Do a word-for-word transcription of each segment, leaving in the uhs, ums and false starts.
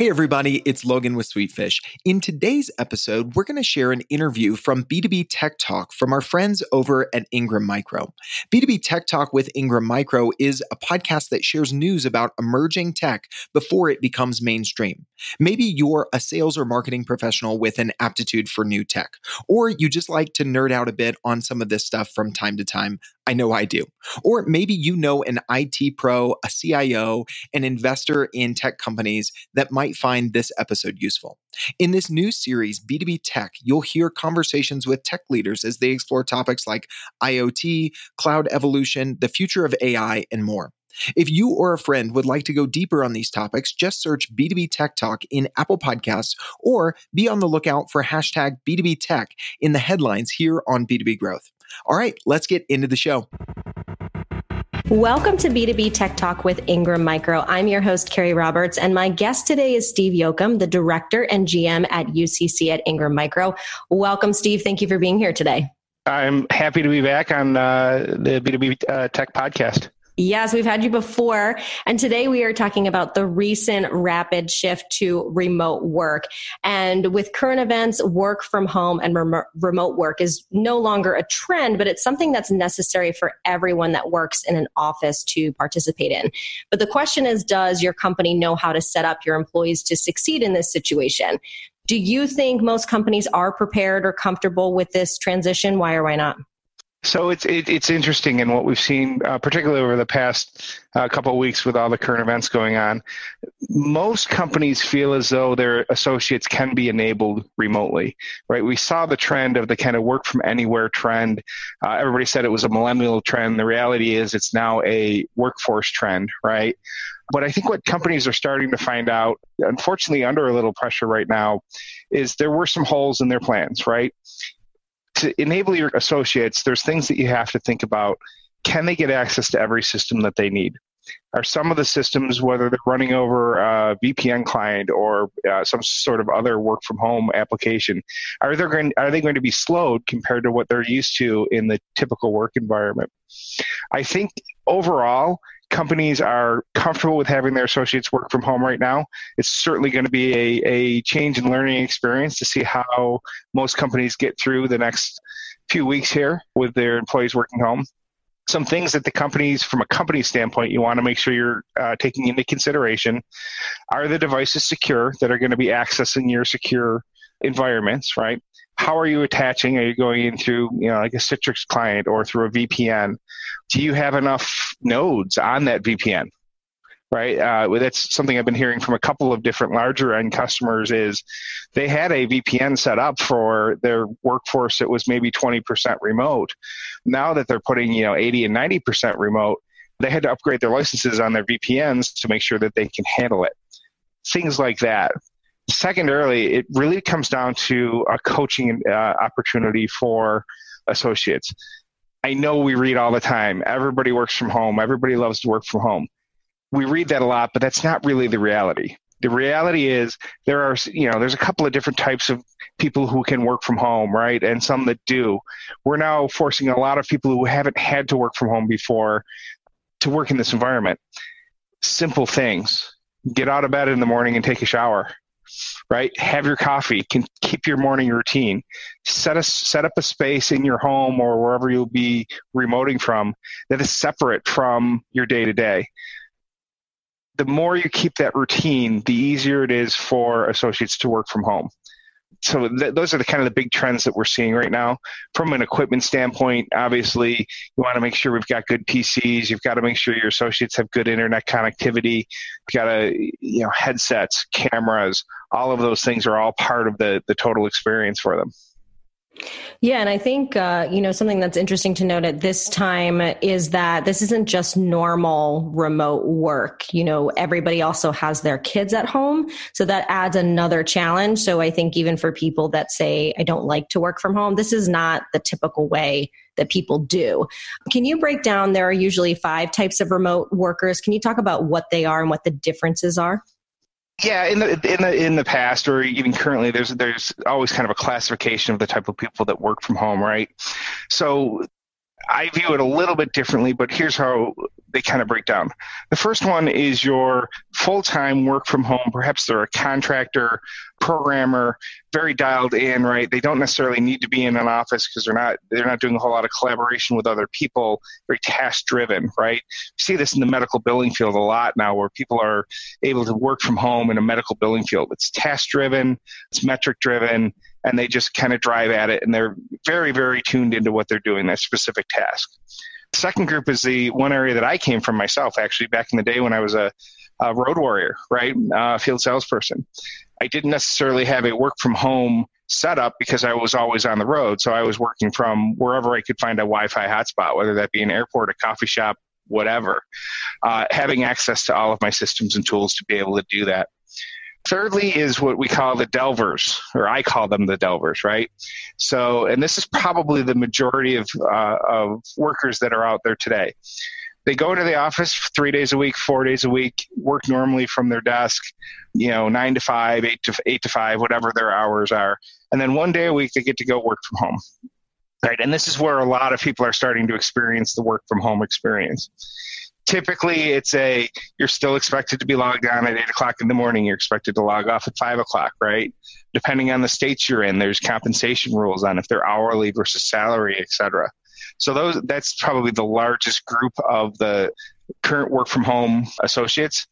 Hey everybody, it's Logan with Sweetfish. In today's episode, we're going to share an interview from B two B Tech Talk from our friends over at Ingram Micro. B two B Tech Talk with Ingram Micro is a podcast that shares news about emerging tech before it becomes mainstream. Maybe you're a sales or marketing professional with an aptitude for new tech, or you just like to nerd out a bit on some of this stuff from time to time. I know I do. Or maybe you know an I T pro, a C I O, an investor in tech companies that might find this episode useful. In this new series, B two B Tech, you'll hear conversations with tech leaders as they explore topics like IoT, cloud evolution, the future of A I, and more. If you or a friend would like to go deeper on these topics, just search B two B Tech Talk in Apple Podcasts or be on the lookout for hashtag B two B Tech in the headlines here on B two B Growth. All right, let's get into the show. Welcome to B two B Tech Talk with Ingram Micro. I'm your host, Carrie Roberts, and my guest today is Steve Yoakam, the Director and G M at U C C at Ingram Micro. Welcome, Steve. Thank you for being here today. I'm happy to be back on uh, the B two B uh, Tech Podcast. Yes, we've had you before. And today we are talking about the recent rapid shift to remote work. And with current events, work from home and rem- remote work is no longer a trend, but it's something that's necessary for everyone that works in an office to participate in. But the question is, does your company know how to set up your employees to succeed in this situation? Do you think most companies are prepared or comfortable with this transition? Why or why not? So it's it, it's interesting in what we've seen, uh, particularly over the past uh, couple of weeks with all the current events going on. Most companies feel as though their associates can be enabled remotely, right? We saw the trend of the kind of work from anywhere trend. Uh, everybody said it was a millennial trend. The reality is it's now a workforce trend, right? But I think what companies are starting to find out, unfortunately under a little pressure right now, is there were some holes in their plans, right? To enable your associates, there's things that you have to think about. Can they get access to every system that they need? Are some of the systems, whether they're running over a V P N client or uh, some sort of other work from home application, are they going, are they going to be slowed compared to what they're used to in the typical work environment? I think overall, companies are comfortable with having their associates work from home right now. It's certainly going to be a, a change in learning experience to see how most companies get through the next few weeks here with their employees working home. Some things that the companies, from a company standpoint, you want to make sure you're uh, taking into consideration. Are the devices secure that are going to be accessing your secure environments, right? How are you attaching? Are you going in through, you know, like a Citrix client or through a V P N? Do you have enough nodes on that V P N, right? Uh, well, that's something I've been hearing from a couple of different larger end customers is they had a V P N set up for their workforce that was maybe twenty percent remote. Now that they're putting, you know, eighty and ninety percent remote, they had to upgrade their licenses on their V P Ns to make sure that they can handle it. Things like that. Secondarily, it really comes down to a coaching uh, opportunity for associates. I know we read all the time, everybody works from home, everybody loves to work from home. We read that a lot, but that's not really the reality. The reality is there are, you know, there's a couple of different types of people who can work from home, right? And some that do. We're now forcing a lot of people who haven't had to work from home before to work in this environment. Simple things. Get out of bed in the morning and take a shower. Right? Have your coffee, can keep your morning routine, set a, set up a space in your home or wherever you'll be remoting from that is separate from your day-to-day. The more you keep that routine, the easier it is for associates to work from home. So th- those are the kind of the big trends that we're seeing right now. From an equipment standpoint, obviously, you want to make sure we've got good P Cs. You've got to make sure your associates have good internet connectivity. You've got to, you know, headsets, cameras, all of those things are all part of the the total experience for them. Yeah. And I think, uh, you know, something that's interesting to note at this time is that this isn't just normal remote work. You know, everybody also has their kids at home. So that adds another challenge. So I think even for people that say, I don't like to work from home, this is not the typical way that people do. Can you break down, there are usually five types of remote workers. Can you talk about what they are and what the differences are? Yeah, in the in the in the past or even currently, there's there's always kind of a classification of the type of people that work from home, right? So I view it a little bit differently, but here's how they kind of break down. The first one is your full-time work from home. Perhaps they're a contractor, programmer, very dialed in, right? They don't necessarily need to be in an office because they're not they're not doing a whole lot of collaboration with other people, very task-driven, right? We see this in the medical billing field a lot now where people are able to work from home in a medical billing field. It's task-driven, it's metric-driven, and they just kind of drive at it, and they're very, very tuned into what they're doing, that specific task. Second group is the one area that I came from myself, actually, back in the day when I was a, a road warrior, right, uh, field salesperson. I didn't necessarily have a work-from-home setup because I was always on the road, so I was working from wherever I could find a Wi-Fi hotspot, whether that be an airport, a coffee shop, whatever, uh, having access to all of my systems and tools to be able to do that. Thirdly is what we call the delvers, or I call them the delvers, right? So, and this is probably the majority of, uh, of workers that are out there today. They go to the office three days a week, four days a week, work normally from their desk, you know, nine to five, eight to eight to five, whatever their hours are. And then one day a week, they get to go work from home, right? And this is where a lot of people are starting to experience the work from home experience. Typically, it's a, you're still expected to be logged on at eight o'clock in the morning. You're expected to log off at five o'clock, right? Depending on the states you're in, there's compensation rules on if they're hourly versus salary, et cetera. So those that's probably the largest group of the current work-from-home associates.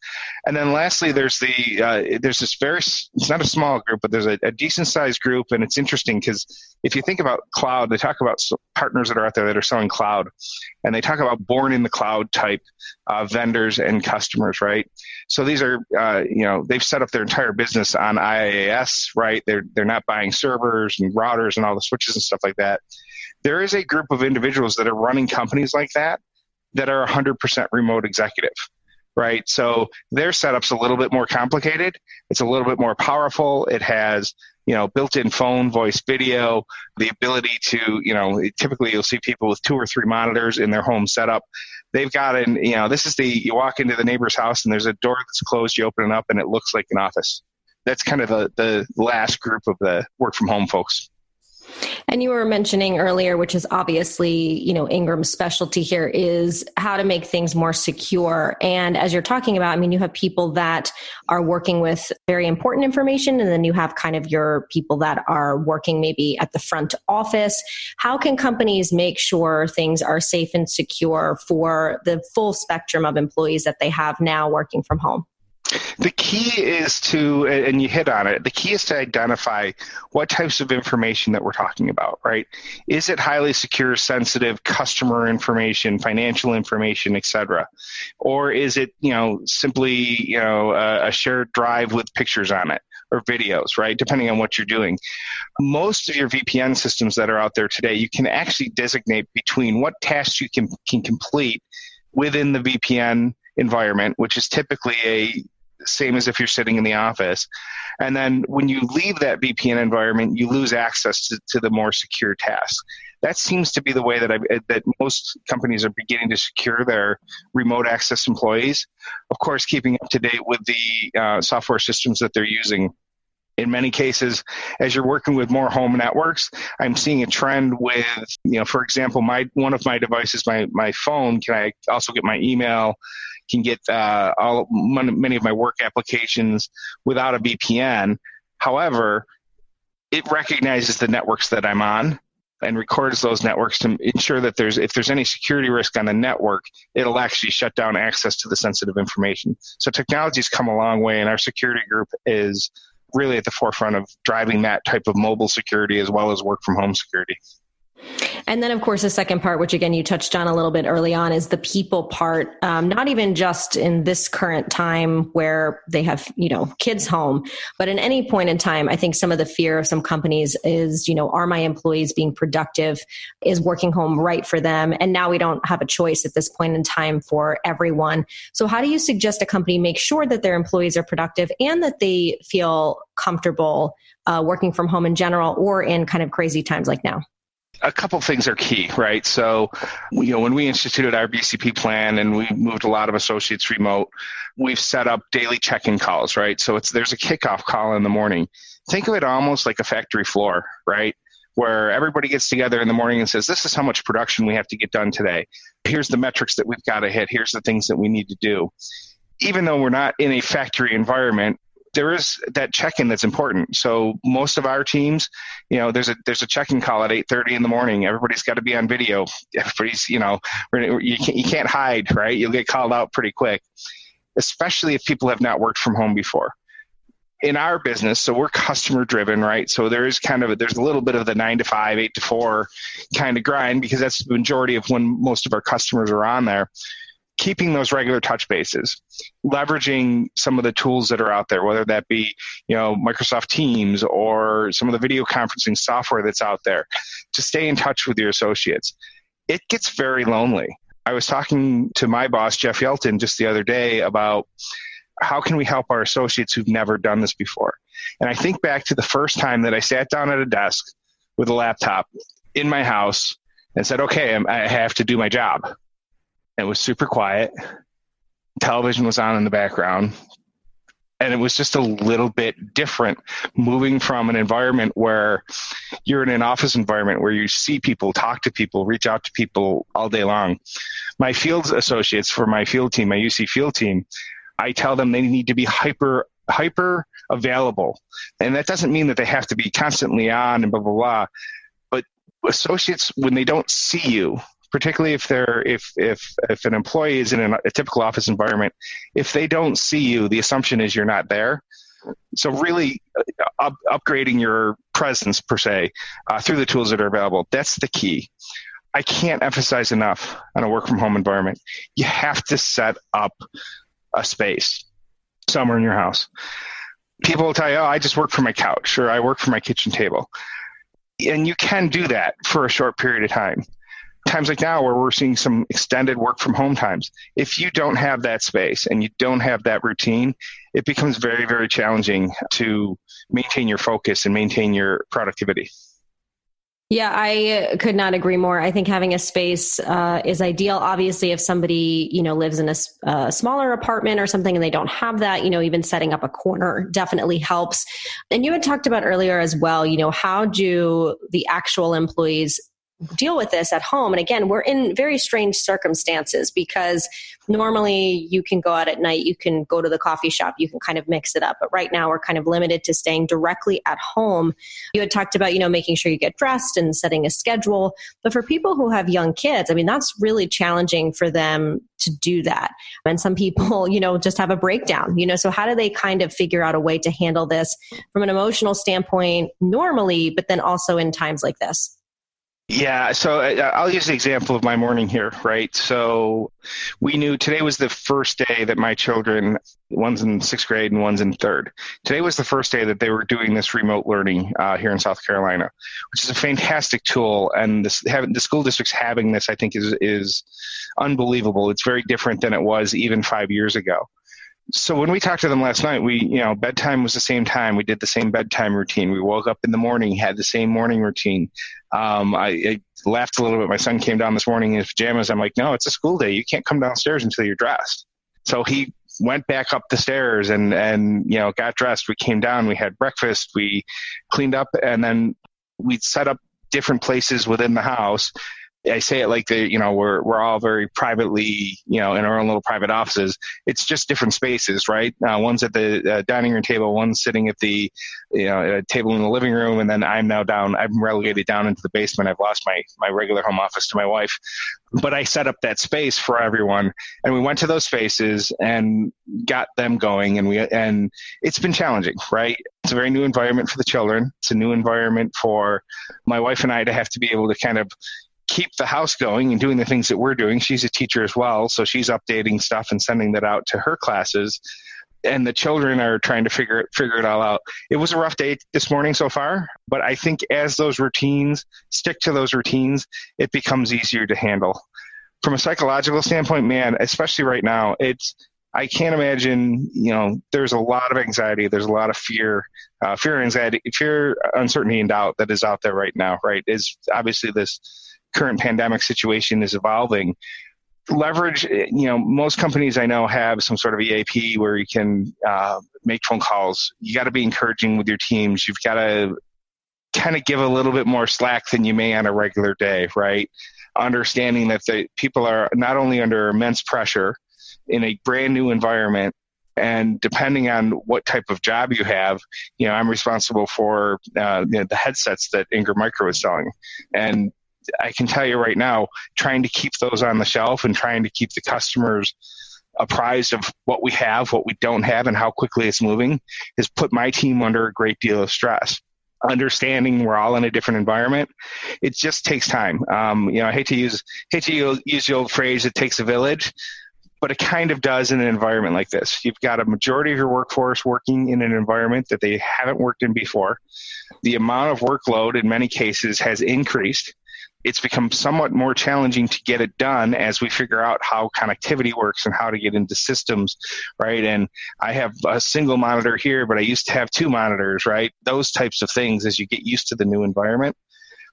And then lastly, there's the uh, there's this very, it's not a small group, but there's a, a decent-sized group, and it's interesting because if you think about cloud, they talk about partners that are out there that are selling cloud, and they talk about born-in-the-cloud type uh, vendors and customers, right? So these are, uh, you know, they've set up their entire business on IaaS, right? They're, they're not buying servers and routers and all the switches and stuff like that. There is a group of individuals that are running companies like that that are one hundred percent remote executive, right? So their setup's a little bit more complicated. It's a little bit more powerful. It has, you know, built-in phone, voice, video, the ability to, you know, typically you'll see people with two or three monitors in their home setup. They've got an, you know, this is the, you walk into the neighbor's house and there's a door that's closed, you open it up and it looks like an office. That's kind of the, the last group of the work from home folks. And you were mentioning earlier, which is obviously, you know, Ingram's specialty here is how to make things more secure. And as you're talking about, I mean, you have people that are working with very important information, and then you have kind of your people that are working maybe at the front office. How can companies make sure things are safe and secure for the full spectrum of employees that they have now working from home? The key is to, and you hit on it, the key is to identify what types of information that we're talking about, right? Is it highly secure, sensitive, customer information, financial information, et cetera? Or is it, you know, simply, you know, a, a shared drive with pictures on it or videos, right? Depending on what you're doing. Most of your V P N systems that are out there today, you can actually designate between what tasks you can, can complete within the V P N environment, which is typically a same as if you're sitting in the office. And then when you leave that V P N environment, you lose access to, to the more secure tasks. That seems to be the way that I, that most companies are beginning to secure their remote access employees. Of course, keeping up to date with the uh, software systems that they're using. In many cases, as you're working with more home networks, I'm seeing a trend with, you know, for example, my one of my devices, my my phone, can I also get my email, can get uh, all many of my work applications without a V P N. However, it recognizes the networks that I'm on and records those networks to ensure that there's if there's any security risk on the network, it'll actually shut down access to the sensitive information. So technology's come a long way, and our security group is really at the forefront of driving that type of mobile security as well as work from home security. And then, of course, the second part, which, again, you touched on a little bit early on, is the people part, um, not even just in this current time where they have, you know, kids home, but in any point in time. I think some of the fear of some companies is, you know, are my employees being productive? Is working home right for them? And now we don't have a choice at this point in time for everyone. So how do you suggest a company make sure that their employees are productive and that they feel comfortable uh, working from home in general or in kind of crazy times like now? A couple things are key, right? So, you know, when we instituted our B C P plan and we moved a lot of associates remote, we've set up daily check-in calls, right? So it's there's a kickoff call in the morning. Think of it almost like a factory floor, right? where everybody gets together in the morning and says, this is how much production we have to get done today. Here's the metrics that we've got to hit. Here's the things that we need to do. Even though we're not in a factory environment, there is that check-in that's important. So most of our teams, you know, there's a there's a check-in call at eight thirty in the morning. Everybody's got to be on video. Everybody's, you know, you can't, you can't hide, right? You'll get called out pretty quick, especially if people have not worked from home before. In our business, so we're customer driven, right? So there is kind of, a, there's a little bit of the nine to five, eight to four kind of grind, because that's the majority of when most of our customers are on there. Keeping those regular touch bases, leveraging some of the tools that are out there, whether that be, you know, Microsoft Teams or some of the video conferencing software that's out there, to stay in touch with your associates. It gets very lonely. I was talking to my boss, Jeff Yelton, just the other day about how can we help our associates who've never done this before? And I think back to the first time that I sat down at a desk with a laptop in my house and said, okay, I'm, I have to do my job. And it was super quiet. Television was on in the background. And it was just a little bit different, moving from an environment where you're in an office environment where you see people, talk to people, reach out to people all day long. My field associates for my field team, my U C field team, I tell them they need to be hyper hyper available. And that doesn't mean that they have to be constantly on and blah, blah, blah. But associates, when they don't see you, particularly if they're if if if an employee is in an, a typical office environment, if they don't see you, the assumption is you're not there. So really up, upgrading your presence, per se, uh, through the tools that are available, that's the key. I can't emphasize enough on a work-from-home environment. You have to set up a space somewhere in your house. People will tell you, oh, I just work from my couch, or I work from my kitchen table. And you can do that for a short period of time. Times like now where we're seeing some extended work from home times. If you don't have that space and you don't have that routine, it becomes very, very challenging to maintain your focus and maintain your productivity. Yeah, I could not agree more. I think having a space uh, is ideal. Obviously, if somebody, you know, lives in a uh, smaller apartment or something and they don't have that, you know, even setting up a corner definitely helps. And you had talked about earlier as well, you know, how do the actual employees deal with this at home? And again, we're in very strange circumstances, because normally you can go out at night, you can go to the coffee shop, you can kind of mix it up. But right now we're kind of limited to staying directly at home. You had talked about, you know, making sure you get dressed and setting a schedule. But for people who have young kids, I mean, that's really challenging for them to do that. And some people, you know, just have a breakdown, you know, so how do they kind of figure out a way to handle this from an emotional standpoint normally, but then also in times like this? Yeah, so I'll use the example of my morning here, right? So we knew today was the first day that my children, one's in sixth grade and one's in third. Today was the first day that they were doing this remote learning uh, here in South Carolina, which is a fantastic tool. And this, having, the school districts having this, I think, is is unbelievable. It's very different than it was even five years ago. So when we talked to them last night, we, you know, bedtime was the same time. We did the same bedtime routine. We woke up in the morning, had the same morning routine. Um, I, I laughed a little bit. My son came down this morning in his pajamas. I'm like, no, it's a school day. You can't come downstairs until you're dressed. So he went back up the stairs and, and, you know, got dressed. We came down, we had breakfast, we cleaned up, and then we set up different places within the house. I say it like the, you know, we're we're all very privately, you know, in our own little private offices. It's just different spaces, right? Uh, one's at the uh, dining room table, one's sitting at the, you know, table in the living room, and then I'm now down. I'm relegated down into the basement. I've lost my my regular home office to my wife, but I set up that space for everyone, and we went to those spaces and got them going. And we and it's been challenging, right? It's a very new environment for the children. It's a new environment for my wife and I to have to be able to kind of keep the house going and doing the things that we're doing. She's a teacher as well, so she's updating stuff and sending that out to her classes. And the children are trying to figure it, figure it all out. It was a rough day this morning so far, but I think as those routines, stick to those routines, it becomes easier to handle. From a psychological standpoint, man, especially right now, it's I can't imagine, you know, there's a lot of anxiety. There's a lot of fear, uh, fear, anxiety, fear, uncertainty, and doubt that is out there right now, right? Is obviously this current pandemic situation is evolving. Leverage, you know, most companies I know have some sort of E A P where you can uh, make phone calls. You got to be encouraging with your teams. You've got to kind of give a little bit more slack than you may on a regular day, right? Understanding that the people are not only under immense pressure in a brand new environment, and depending on what type of job you have, you know, I'm responsible for uh, you know, the headsets that Ingram Micro is selling. And I can tell you right now, trying to keep those on the shelf and trying to keep the customers apprised of what we have, what we don't have, and how quickly it's moving has put my team under a great deal of stress. Understanding we're all in a different environment, it just takes time. Um, you know, I hate to use hate to use the old phrase, it takes a village, but it kind of does in an environment like this. You've got a majority of your workforce working in an environment that they haven't worked in before. The amount of workload in many cases has increased. It's become somewhat more challenging to get it done as we figure out how connectivity works and how to get into systems, right? And I have a single monitor here, but I used to have two monitors, right? Those types of things as you get used to the new environment.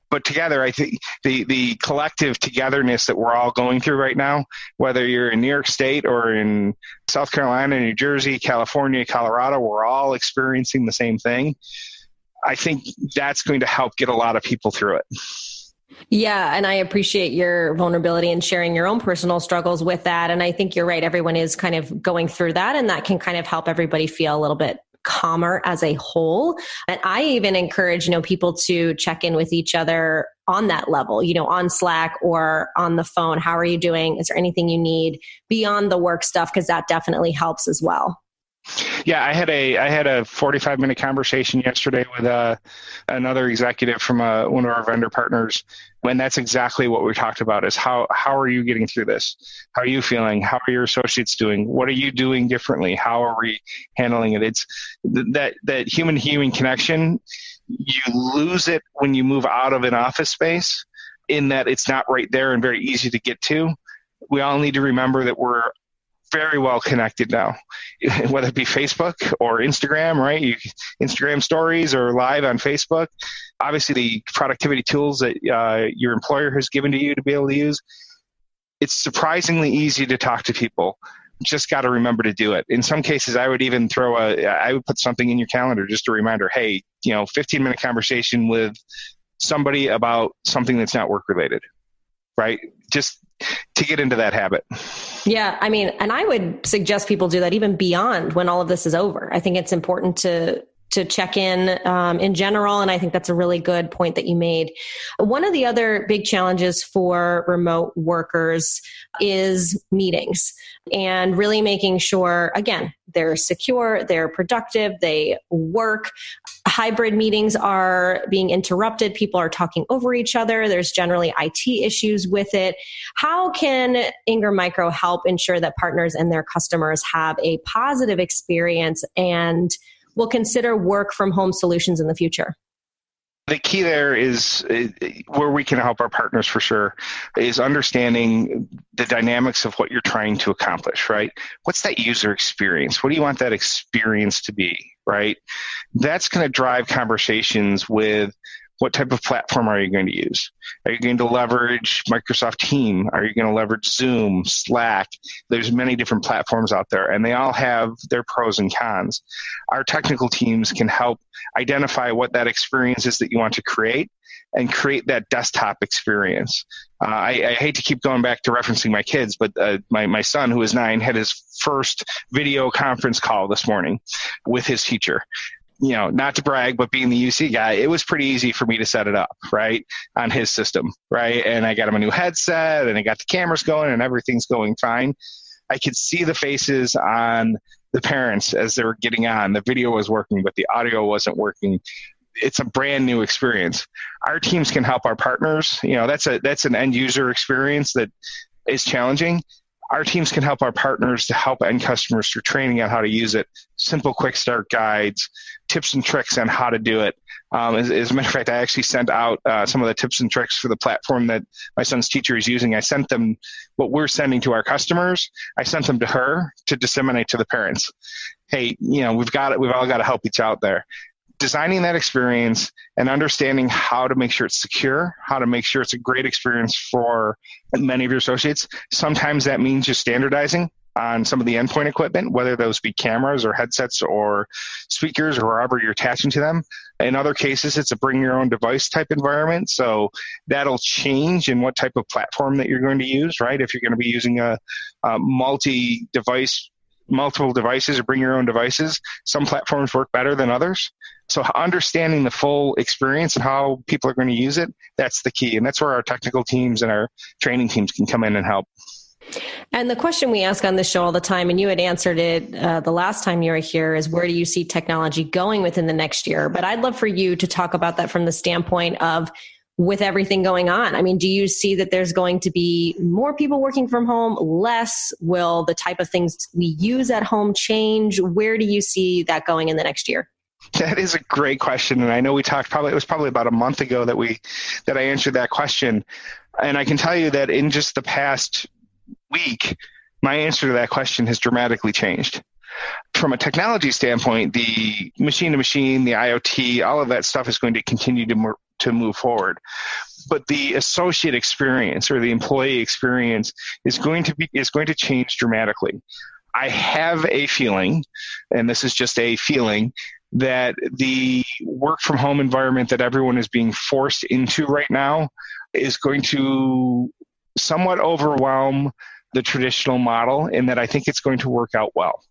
But together, I think the, the collective togetherness that we're all going through right now, whether you're in New York State or in South Carolina, New Jersey, California, Colorado, we're all experiencing the same thing. I think that's going to help get a lot of people through it. Yeah. And I appreciate your vulnerability and sharing your own personal struggles with that. And I think you're right. Everyone is kind of going through that, and that can kind of help everybody feel a little bit calmer as a whole. And I even encourage, you know, people to check in with each other on that level, you know, on Slack or on the phone. How are you doing? Is there anything you need beyond the work stuff? Because that definitely helps as well. Yeah, I had a I had a forty-five minute conversation yesterday with uh, another executive from uh, one of our vendor partners, and that's exactly what we talked about: is how how are you getting through this? How are you feeling? How are your associates doing? What are you doing differently? How are we handling it? It's th- that that human human connection. You lose it when you move out of an office space, in that it's not right there and very easy to get to. We all need to remember that we're very well connected now, whether it be Facebook or Instagram, right? You, Instagram stories or live on Facebook. Obviously, the productivity tools that uh, your employer has given to you to be able to use, it's surprisingly easy to talk to people. Just got to remember to do it. In some cases, I would even throw a, I would put something in your calendar, just a reminder, hey, you know, fifteen minute conversation with somebody about something that's not work related, right? Just to get into that habit. Yeah. I mean, and I would suggest people do that even beyond when all of this is over. I think it's important to, to check in um, in general. And I think that's a really good point that you made. One of the other big challenges for remote workers is meetings, and really making sure, again, they're secure, they're productive, they work. Hybrid meetings are being interrupted. People are talking over each other. There's generally I T issues with it. How can Ingram Micro help ensure that partners and their customers have a positive experience and will consider work from home solutions in the future? The key there is uh, where we can help our partners for sure is understanding the dynamics of what you're trying to accomplish, right? What's that user experience? What do you want that experience to be, right? That's going to drive conversations with what type of platform are you going to use? Are you going to leverage Microsoft Teams? Are you going to leverage Zoom, Slack? There's many different platforms out there, and they all have their pros and cons. Our technical teams can help identify what that experience is that you want to create and create that desktop experience. Uh, I, I hate to keep going back to referencing my kids, but uh, my, my son, who is nine, had his first video conference call this morning with his teacher. You know, not to brag, but being the U C guy, it was pretty easy for me to set it up, right, on his system, right? And I got him a new headset, and I got the cameras going, and everything's going fine. I could see the faces on the parents as they were getting on. The video was working, but the audio wasn't working. It's a brand new experience. Our teams can help our partners. You know, that's a that's an end user experience that is challenging. Our teams can help our partners to help end customers through training on how to use it, simple quick start guides, tips and tricks on how to do it. Um, as, as a matter of fact, I actually sent out uh, some of the tips and tricks for the platform that my son's teacher is using. I sent them what we're sending to our customers. I sent them to her to disseminate to the parents. Hey, you know, we've got it. We've all got to help each out there. Designing that experience and understanding how to make sure it's secure, how to make sure it's a great experience for many of your associates. Sometimes that means just standardizing. on some of the endpoint equipment, whether those be cameras or headsets or speakers or wherever you're attaching to them. In other cases, it's a bring your own device type environment. So that'll change in what type of platform that you're going to use, right? If you're going to be using a, a multi-device, multiple devices or bring your own devices, some platforms work better than others. So understanding the full experience and how people are going to use it, that's the key. And that's where our technical teams and our training teams can come in and help. And the question we ask on this show all the time, and you had answered it uh, the last time you were here, is where do you see technology going within the next year? But I'd love for you to talk about that from the standpoint of, with everything going on, I mean, do you see that there's going to be more people working from home, less? Will the type of things we use at home change? Where do you see that going in the next year? That is a great question. And I know we talked probably, it was probably about a month ago that we, that I answered that question. And I can tell you that in just the past week, my answer to that question has dramatically changed. From a technology standpoint, the machine-to-machine, the IoT, all of that stuff is going to continue to, more, to move forward. But the associate experience or the employee experience is going to be is going to change dramatically. I have a feeling, and this is just a feeling, that the work from home environment that everyone is being forced into right now is going to somewhat overwhelm the traditional model, and that I think it's going to work out well.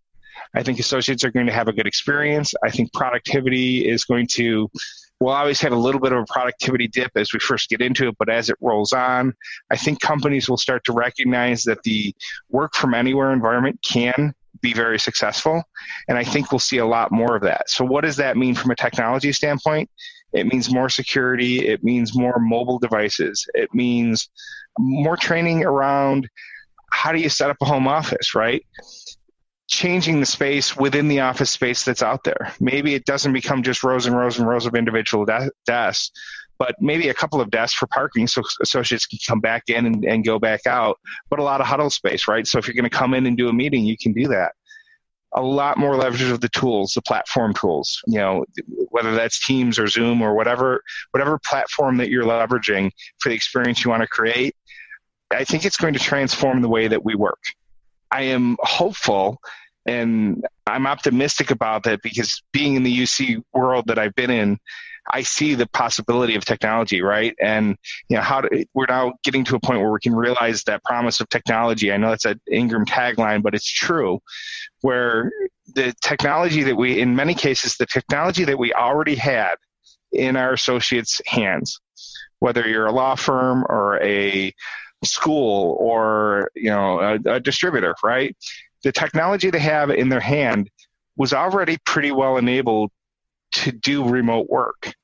I think associates are going to have a good experience. I think productivity is going to, we'll always have a little bit of a productivity dip as we first get into it, but as it rolls on, I think companies will start to recognize that the work from anywhere environment can be very successful. And I think we'll see a lot more of that. So what does that mean from a technology standpoint? It means more security. It means more mobile devices. It means more training around how do you set up a home office, right? Changing the space within the office space that's out there. Maybe it doesn't become just rows and rows and rows of individual de- desks, but maybe a couple of desks for parking so associates can come back in and, and go back out, but a lot of huddle space, right? So if you're going to come in and do a meeting, you can do that. A lot more leverage of the tools, the platform tools, you know, whether that's Teams or Zoom or whatever, whatever platform that you're leveraging for the experience you want to create. I think it's going to transform the way that we work. I am hopeful and I'm optimistic about that because being in the U C world that I've been in, I see the possibility of technology, right? And you know, how do, we're now getting to a point where we can realize that promise of technology. I know that's an Ingram tagline, but it's true, where the technology that we, in many cases, the technology that we already had in our associates' hands, whether you're a law firm or a school or, you know, a, a distributor, right? The technology they have in their hand was already pretty well enabled to do remote work.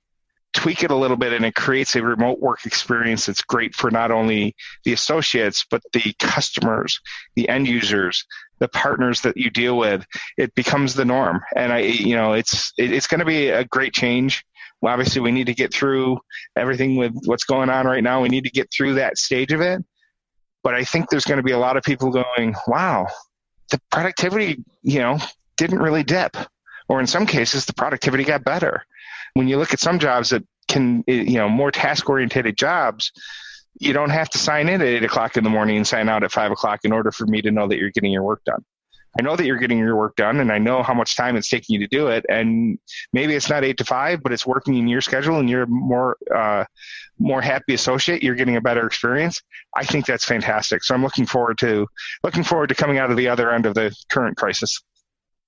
Tweak it a little bit and it creates a remote work experience that's great for not only the associates, but the customers, the end users, the partners that you deal with. It becomes the norm. And I, you know, it's, it, it's going to be a great change. Well, obviously, we need to get through everything with what's going on right now. We need to get through that stage of it. But I think there's going to be a lot of people going, wow, the productivity, you know, didn't really dip. Or in some cases, the productivity got better. When you look at some jobs that can, you know, more task-oriented jobs, you don't have to sign in at eight o'clock in the morning and sign out at five o'clock in order for me to know that you're getting your work done. I know that you're getting your work done and I know how much time it's taking you to do it. And maybe it's not eight to five, but it's working in your schedule and you're more, uh, more happy associate. You're getting a better experience. I think that's fantastic. So I'm looking forward to, looking forward to coming out of the other end of the current crisis.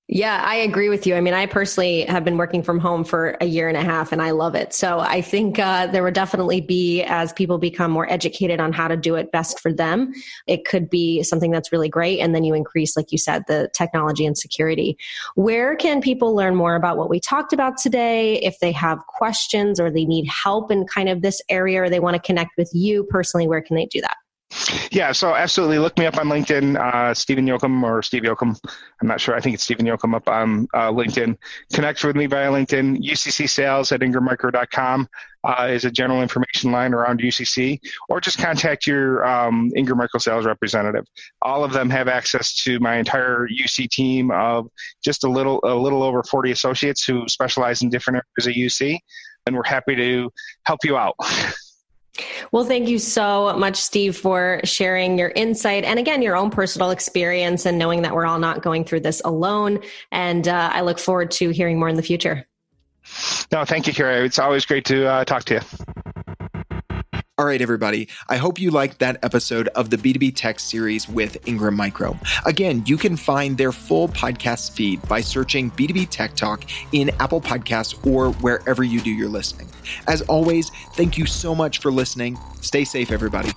Yeah, I agree with you. I mean, I personally have been working from home for a year and a half and I love it. So I think uh, there will definitely be, as people become more educated on how to do it best for them, it could be something that's really great. And then you increase, like you said, the technology and security. Where can people learn more about what we talked about today? If they have questions or they need help in kind of this area or they want to connect with you personally, where can they do that? Yeah, so absolutely. Look me up on LinkedIn, uh, Steven Yoakam or Steve Yoakam. I'm not sure. I think it's Steven Yoakam up on uh, LinkedIn. Connect with me via LinkedIn. U C C sales at ingram micro dot com uh, is a general information line around U C C, or just contact your um, Ingram Micro sales representative. All of them have access to my entire U C team of just a little, a little over forty associates who specialize in different areas of U C, and we're happy to help you out. Well, thank you so much, Steve, for sharing your insight and, again, your own personal experience and knowing that we're all not going through this alone. And uh, I look forward to hearing more in the future. No, thank you, Carrie. It's always great to uh, talk to you. All right, everybody. I hope you liked that episode of the B two B Tech series with Ingram Micro. Again, you can find their full podcast feed by searching B two B Tech Talk in Apple Podcasts or wherever you do your listening. As always, thank you so much for listening. Stay safe, everybody.